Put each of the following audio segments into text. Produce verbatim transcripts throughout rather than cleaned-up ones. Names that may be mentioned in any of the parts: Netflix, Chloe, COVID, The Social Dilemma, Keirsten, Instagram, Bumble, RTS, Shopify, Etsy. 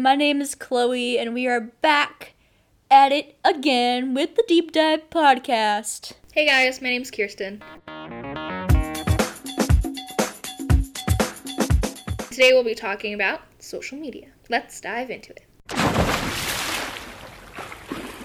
My name is Chloe, and we are back at it again with the Deep Dive Podcast. Hey guys, my name's Kirsten. Today we'll be talking about social media. Let's dive into it.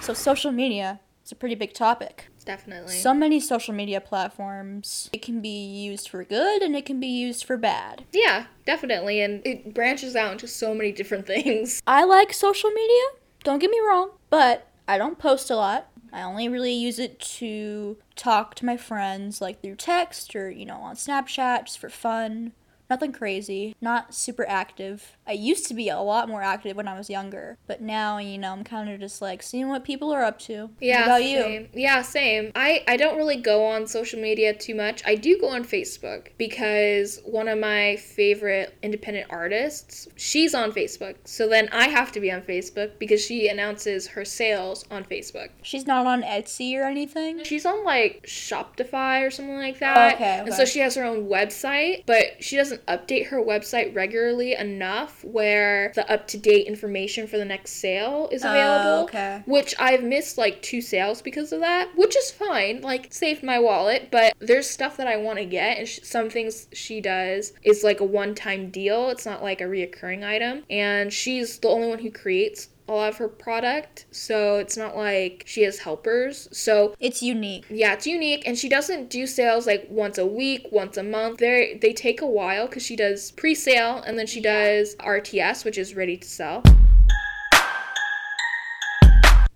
So social media is a pretty big topic. Definitely. So many social media platforms. It can be used for good and it can be used for bad. Yeah, definitely. And it branches out into so many different things. I like social media. Don't get me wrong. But I don't post a lot. I only really use it to talk to my friends, like through text or, you know, on Snapchat, just for fun. Nothing crazy. Not super active. I used to be a lot more active when I was younger. But now, you know, I'm kind of just like seeing what people are up to. Yeah, what about same. you? Yeah, same. I, I don't really go on social media too much. I do go on Facebook because one of my favorite independent artists, she's on Facebook. So then I have to be on Facebook because she announces her sales on Facebook. She's not on Etsy or anything? She's on like Shopify or something like that. Okay, okay. And so she has her own website, but she doesn't update her website regularly enough where the up-to-date information for the next sale is available. Oh, okay. Which I've missed like two sales because of that, which is fine, like saved my wallet, but there's stuff that I want to get, and sh- some things she does is like a one-time deal. It's not like a reoccurring item, and she's the only one who creates a lot of her product, so it's not like she has helpers, so it's unique. Yeah, it's unique, and she doesn't do sales like once a week, once a month. They they take a while because she does pre-sale, and then she yeah. does R T S, which is ready to sell.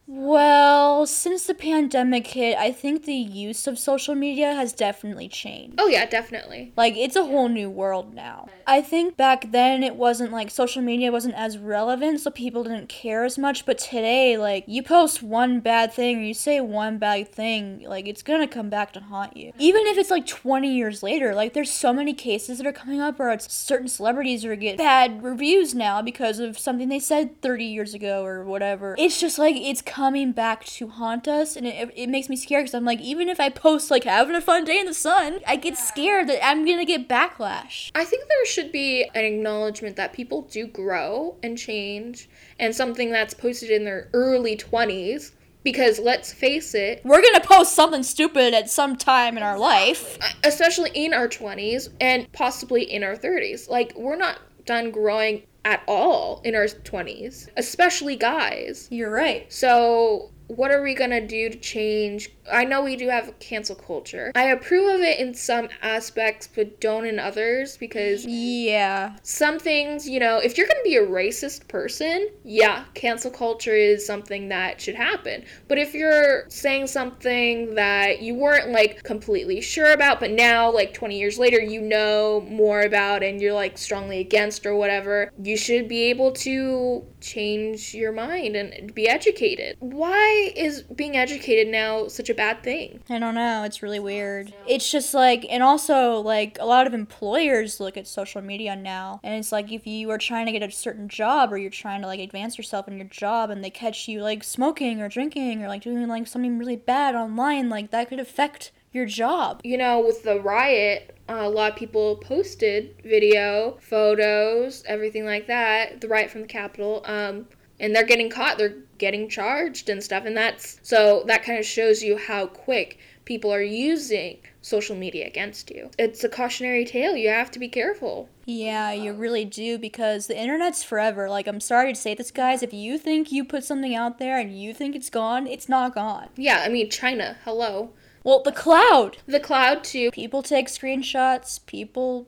Well, since the pandemic hit, I think the use of social media has definitely changed. Oh yeah, definitely. Like, it's a whole new world now. I think back then it wasn't like social media wasn't as relevant, so people didn't care as much. But today, like, you post one bad thing or you say one bad thing, like, it's gonna come back to haunt you. Even if it's like twenty years later, like, there's so many cases that are coming up where it's certain celebrities are getting bad reviews now because of something they said thirty years ago or whatever. It's just like, it's coming back to haunt us, and it, it makes me scared because I'm like, even if I post like having a fun day in the sun, I get yeah. scared that I'm gonna get backlash. I think there should be an acknowledgement that people do grow and change, and something that's posted in their early twenties, because let's face it, we're gonna post something stupid at some time in our life, especially in our twenties and possibly in our thirties. Like, we're not done growing at all in our twenties, especially guys. You're right. So what are we gonna do to change? I know we do have a cancel culture. I approve of it in some aspects, but don't in others, because yeah, some things, you know, if you're gonna be a racist person, yeah, cancel culture is something that should happen. But if you're saying something that you weren't like completely sure about, but now like twenty years later you know more about and you're like strongly against or whatever, you should be able to change your mind and be educated. Why is being educated now such a bad thing? I don't know. It's really weird. It's just like, and also like a lot of employers look at social media now, and it's like, if you are trying to get a certain job or you're trying to like advance yourself in your job and they catch you like smoking or drinking or like doing like something really bad online, like that could affect your job. You know, with the riot, Uh, a lot of people posted video, photos, everything like that, the riot from the Capitol, um, and they're getting caught, they're getting charged and stuff, and that's, so that kind of shows you how quick people are using social media against you. It's a cautionary tale. You have to be careful. Yeah, you really do, because the internet's forever. Like, I'm sorry to say this, guys, if you think you put something out there and you think it's gone, it's not gone. Yeah, I mean, China, hello. Well, the cloud. The cloud, too. People take screenshots. People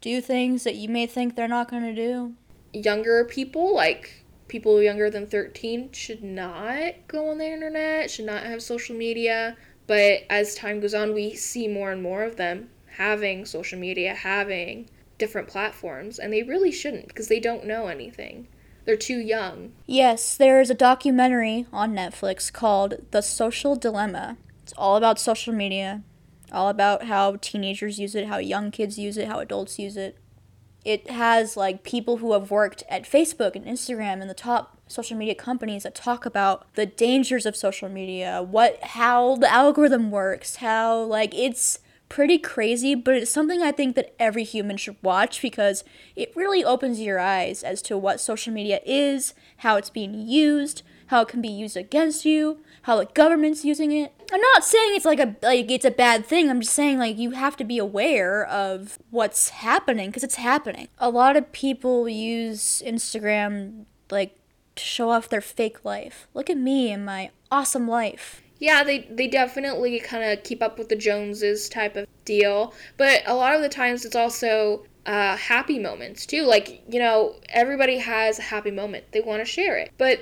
do things that you may think they're not going to do. Younger people, like people younger than thirteen, should not go on the internet, should not have social media. But as time goes on, we see more and more of them having social media, having different platforms. And they really shouldn't, because they don't know anything. They're too young. Yes, there is a documentary on Netflix called The Social Dilemma. It's all about social media, all about how teenagers use it, how young kids use it, how adults use it. It has, like, people who have worked at Facebook and Instagram and the top social media companies that talk about the dangers of social media, what, how the algorithm works, how, like, it's pretty crazy, but it's something I think that every human should watch because it really opens your eyes as to what social media is, how it's being used, how it can be used against you, how the government's using it. I'm not saying it's like a like it's a bad thing. I'm just saying like you have to be aware of what's happening because it's happening. A lot of people use Instagram like to show off their fake life. Look at me and my awesome life. Yeah, they, they definitely kind of keep up with the Joneses type of deal. But a lot of the times it's also uh, happy moments too. Like, you know, everybody has a happy moment. They want to share it. But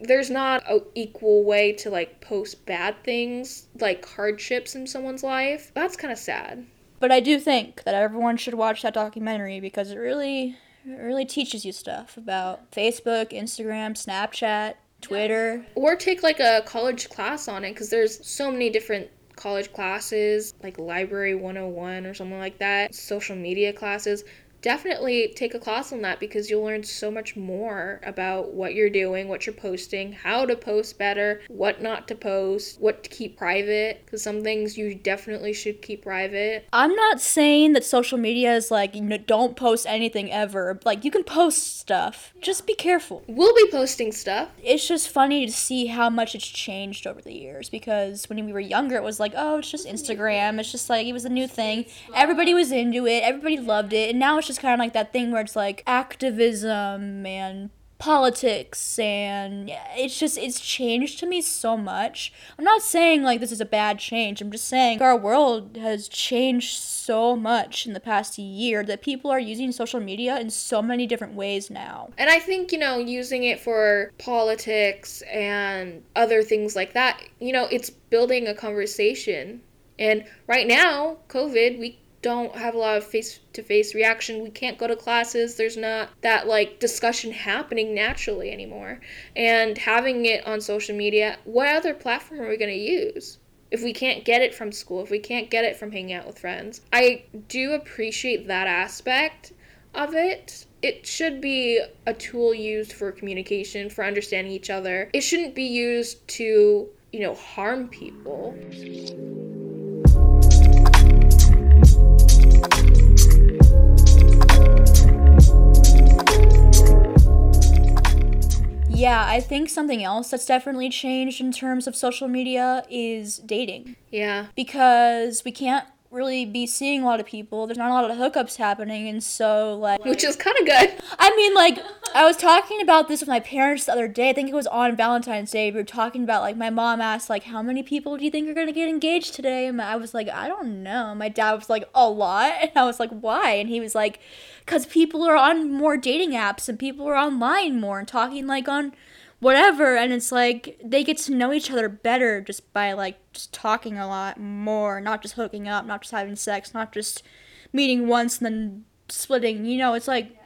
there's not an equal way to, like, post bad things, like hardships in someone's life. That's kind of sad. But I do think that everyone should watch that documentary because it really, it really teaches you stuff about Facebook, Instagram, Snapchat, Twitter. Or take, like, a college class on it because there's so many different college classes, like Library one oh one or something like that, social media classes. Definitely take a class on that because you'll learn so much more about what you're doing, what you're posting, how to post better, what not to post, what to keep private, because some things you definitely should keep private. I'm not saying that social media is like, you know, don't post anything ever. Like, you can post stuff. Yeah. Just be careful. We'll be posting stuff. It's just funny to see how much it's changed over the years because when we were younger, it was like, oh, it's just Instagram. It's just like, it was a new thing. Everybody was into it. Everybody loved it. And now it's just kind of like that thing where it's like activism and politics, and it's just it's changed to me so much. I'm not saying like this is a bad change. I'm just saying our world has changed so much in the past year that people are using social media in so many different ways now. And I think, you know, using it for politics and other things like that, you know, it's building a conversation. And right now, COVID, we don't have a lot of face-to-face reaction. We can't go to classes. There's not that, like, discussion happening naturally anymore. And having it on social media, what other platform are we going to use? If we can't get it from school, if we can't get it from hanging out with friends. I do appreciate that aspect of it. It should be a tool used for communication, for understanding each other. It shouldn't be used to, you know, harm people. Yeah, I think something else that's definitely changed in terms of social media is dating. Yeah. Because we can't really be seeing a lot of people. There's not a lot of hookups happening, and so, like... Which is kind of good. I mean, like, I was talking about this with my parents the other day. I think it was on Valentine's Day. We were talking about, like, my mom asked, like, how many people do you think are going to get engaged today? And I was like, I don't know. My dad was like, a lot. And I was like, why? And he was like, because people are on more dating apps, and people are online more, and talking, like, on... whatever, and it's like they get to know each other better just by like just talking a lot more, not just hooking up, not just having sex, not just meeting once and then splitting, you know. It's like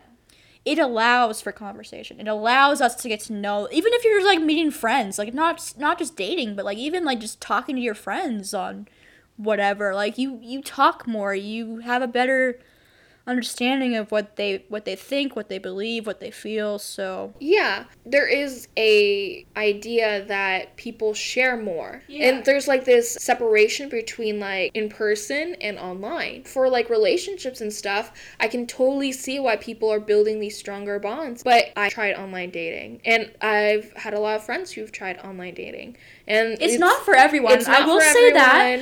it allows for conversation. It allows us to get to know, even if you're like meeting friends, like not not just dating, but like even like just talking to your friends on whatever, like you you talk more, you have a better understanding of what they what they think, what they believe, what they feel. So yeah, there is a idea that people share more. Yeah. And there's like this separation between like in person and online for like relationships and stuff. I can totally see why people are building these stronger bonds, but I tried online dating and I've had a lot of friends who've tried online dating, and it's, it's not for everyone. It's not I will for say everyone.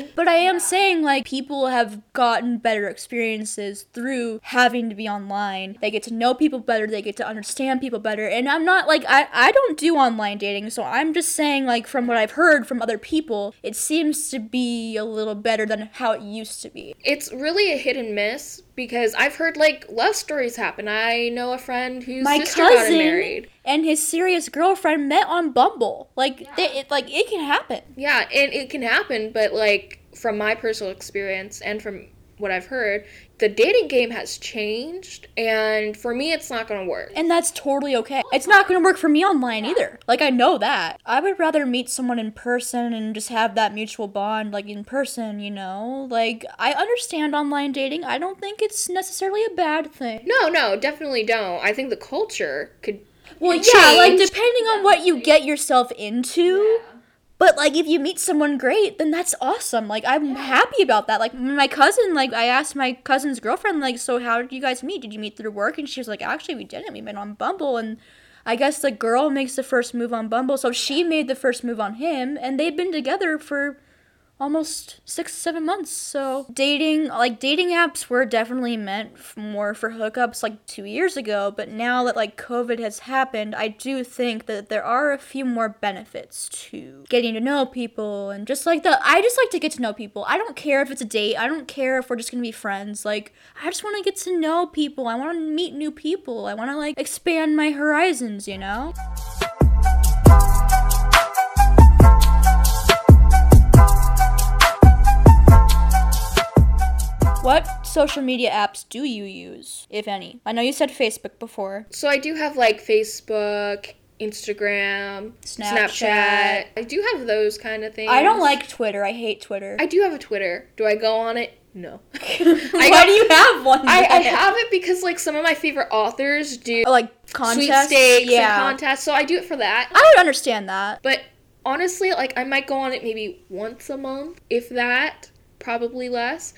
That but I am yeah. saying like people have gotten better experiences through having to be online. They get to know people better, they get to understand people better. And I'm not like I, I don't do online dating, so I'm just saying like from what I've heard from other people, it seems to be a little better than how it used to be. It's really a hit and miss because I've heard like love stories happen. I know a friend whose My sister got married. And his serious girlfriend met on Bumble. Like yeah. they, it like it can happen. Yeah, and it can happen, but like from my personal experience and from what I've heard, the dating game has changed, and for me it's not gonna work. And that's totally okay. It's not gonna work for me online either. Like, I know that. I would rather meet someone in person and just have that mutual bond, like, in person, you know? Like, I understand online dating. I don't think it's necessarily a bad thing. No, no, definitely don't. I think the culture could Well, yeah, change. Like, depending on what you get yourself into... Yeah. But, like, if you meet someone great, then that's awesome. Like, I'm yeah. happy about that. Like, my cousin, like, I asked my cousin's girlfriend, like, so how did you guys meet? Did you meet through work? And she was like, actually, we didn't. We met on Bumble. And I guess the girl makes the first move on Bumble. So she made the first move on him. And they've been together for almost six, seven months. So dating, like, dating apps were definitely meant more for hookups, like, two years ago. But now that, like, COVID has happened, I do think that there are a few more benefits to getting to know people. And just, like, the, I just like to get to know people. I don't care if it's a date. I don't care if we're just gonna be friends. Like, I just want to get to know people. I want to meet new people. I want to, like, expand my horizons, you know? What social media apps do you use, if any? I know you said Facebook before. So I do have, like, Facebook, Instagram, Snapchat. Snapchat. I do have those kind of things. I don't like Twitter. I hate Twitter. I do have a Twitter. Do I go on it? No. Why got, do you have one? I, I have it because, like, some of my favorite authors do, oh, like, contests? Sweepstakes yeah. and contests, so I do it for that. I would understand that. But honestly, like, I might go on it maybe once a month, if that, probably less.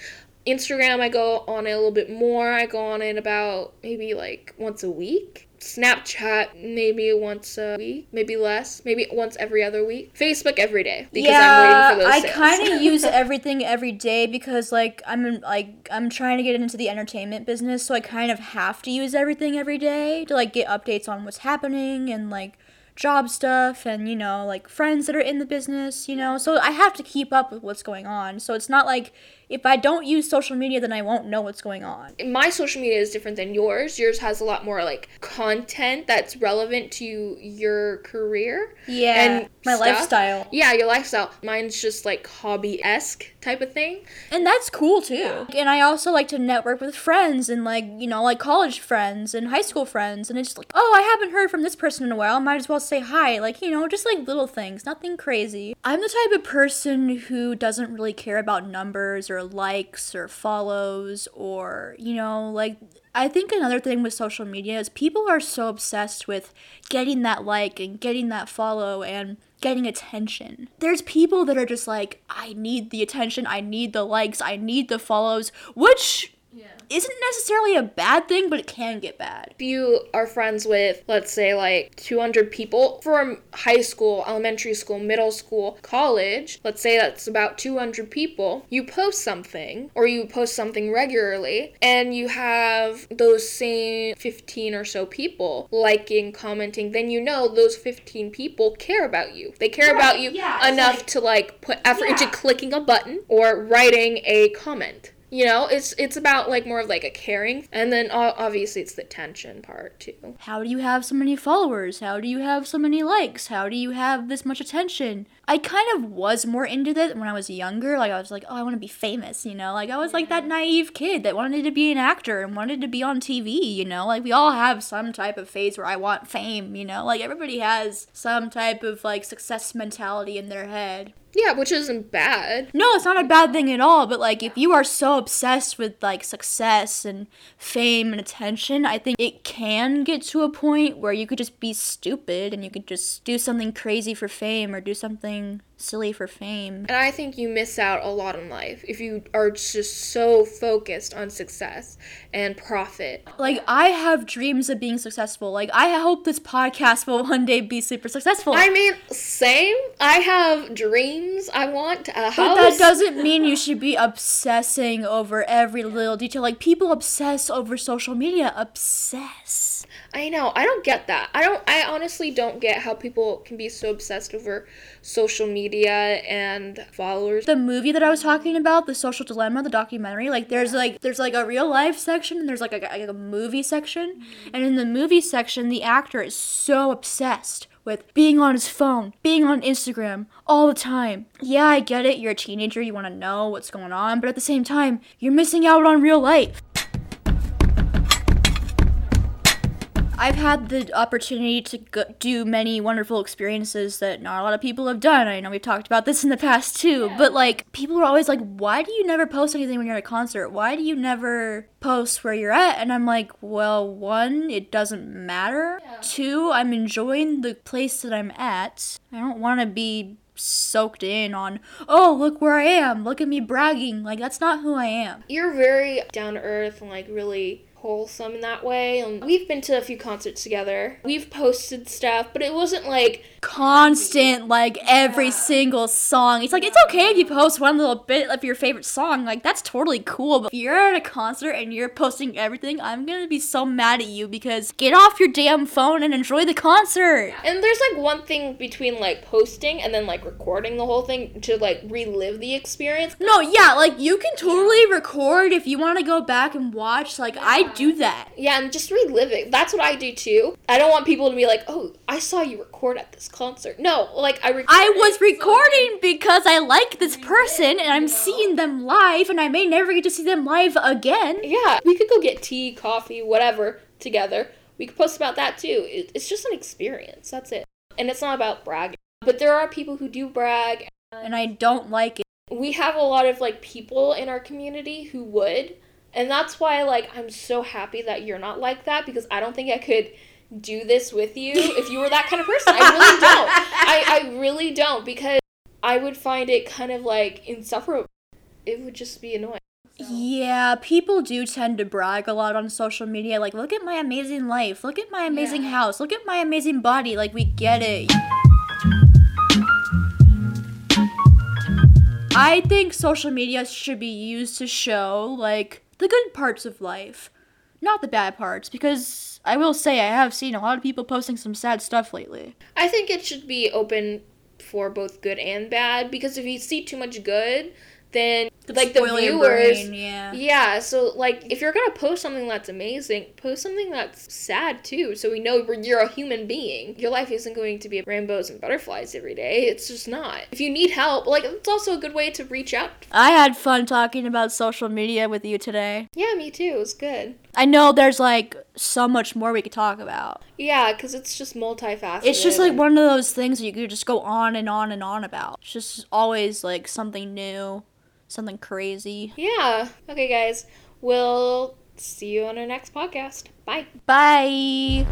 Instagram, I go on it a little bit more. I go on it about maybe, like, once a week. Snapchat, maybe once a week. Maybe less. Maybe once every other week. Facebook every day because yeah, I'm waiting for those sales. I kind of use everything every day because, like, I'm in, like I'm trying to get into the entertainment business, so I kind of have to use everything every day to, like, get updates on what's happening and, like, job stuff and, you know, like, friends that are in the business, you know, so I have to keep up with what's going on. So it's not like if I don't use social media, then I won't know what's going on. My social media is different than yours. Yours has a lot more, like, content that's relevant to your career. Yeah, and my stuff. lifestyle. Yeah, your lifestyle. Mine's just, like, hobby-esque type of thing. And that's cool too. Yeah. And I also like to network with friends and, like, you know, like, college friends and high school friends. And it's just like, oh, I haven't heard from this person in a while. Might as well say hi. Like, you know, just, like, little things. Nothing crazy. I'm the type of person who doesn't really care about numbers or likes or follows or, you know, like, I think another thing with social media is people are so obsessed with getting that like and getting that follow and getting attention. There's people that are just like, I need the attention, I need the likes, I need the follows, which yeah. isn't necessarily a bad thing, but it can get bad. If you are friends with, let's say, like, two hundred people from high school, elementary school, middle school, college, let's say that's about two hundred people, you post something or you post something regularly and you have those same fifteen or so people liking, commenting, then you know those fifteen people care about you. They care right. about you yeah, enough like, to, like, put effort yeah. into clicking a button or writing a comment. You know, it's it's about, like, more of, like, a caring. And then, obviously, it's the tension part, too. How do you have so many followers? How do you have so many likes? How do you have this much attention? I kind of was more into that when I was younger. Like, I was like, oh, I want to be famous, you know? Like, I was, like, that naive kid that wanted to be an actor and wanted to be on T V, you know? Like, we all have some type of phase where I want fame, you know? Like, everybody has some type of, like, success mentality in their head. Yeah, which isn't bad. No, it's not a bad thing at all, but, like, if you are so obsessed with, like, success and fame and attention, I think it can get to a point where you could just be stupid and you could just do something crazy for fame or do something silly for fame. And I think you miss out a lot in life if you are just so focused on success and profit. Like, I have dreams of being successful. Like, I hope this podcast will one day be super successful. I mean, same. I have dreams. I want a house. But that doesn't mean you should be obsessing over every little detail. Like, people obsess over social media. Obsess. I know. I don't get that. I don't. I honestly don't get how people can be so obsessed over social media and followers. The movie that I was talking about, The Social Dilemma, the documentary, like there's like there's like a real life section and there's like a, like a movie section. Mm-hmm. And in the movie section, the actor is so obsessed with being on his phone, being on Instagram all the time. Yeah, I get it. You're a teenager. You want to know what's going on. But at the same time, you're missing out on real life. I've had the opportunity to go- do many wonderful experiences that not a lot of people have done. I know we've talked about this in the past too, yeah. but like people are always like, why do you never post anything when you're at a concert? Why do you never post where you're at? And I'm like, well, one, it doesn't matter. Yeah. Two, I'm enjoying the place that I'm at. I don't want to be soaked in on, oh, look where I am, look at me bragging. Like, that's not who I am. You're very down to earth and, like, really wholesome in that way. And we've been to a few concerts together. We've posted stuff, but it wasn't, like, constant, like, every yeah. single song. It's like, it's okay if you post one little bit of your favorite song. Like, that's totally cool. But if you're at a concert and you're posting everything, I'm gonna be so mad at you, because get off your damn phone and enjoy the concert. And there's, like, one thing between, like, posting and then, like, recording the whole thing to, like, relive the experience. No, yeah, like, you can totally record if you want to go back and watch. Like, yeah. I do that. Yeah, and just relive it. That's what I do, too. I don't want people to be like, oh, I saw you record at this concert. No, like, I recorded. I was recording something. Because I like this person, and I'm yeah. seeing them live, and I may never get to see them live again. Yeah, we could go get tea, coffee, whatever, together. We could post about that, too. It's just an experience. That's it. And it's not about bragging. But there are people who do brag. And I don't like it. We have a lot of, like, people in our community who would. And that's why, like, I'm so happy that you're not like that, because I don't think I could do this with you if you were that kind of person. I really don't. I, I really don't, because I would find it kind of, like, insufferable. It would just be annoying. So. Yeah, people do tend to brag a lot on social media. Like, look at my amazing life. Look at my amazing yeah. house. Look at my amazing body. Like, we get it. I think social media should be used to show, like, the good parts of life, not the bad parts, because I will say I have seen a lot of people posting some sad stuff lately. I think it should be open for both good and bad, because if you see too much good, then, it's like, the viewers... Brain, yeah. yeah, so, like, if you're going to post something that's amazing, post something that's sad, too, so we know you're a human being. Your life isn't going to be rainbows and butterflies every day. It's just not. If you need help, like, it's also a good way to reach out. I had fun talking about social media with you today. Yeah, me too. It was good. I know there's, like, so much more we could talk about. Yeah, because it's just multifaceted. It's just, like, one of those things that you could just go on and on and on about. It's just always, like, something new. Something crazy. Yeah. Okay, guys. We'll see you on our next podcast. Bye. Bye.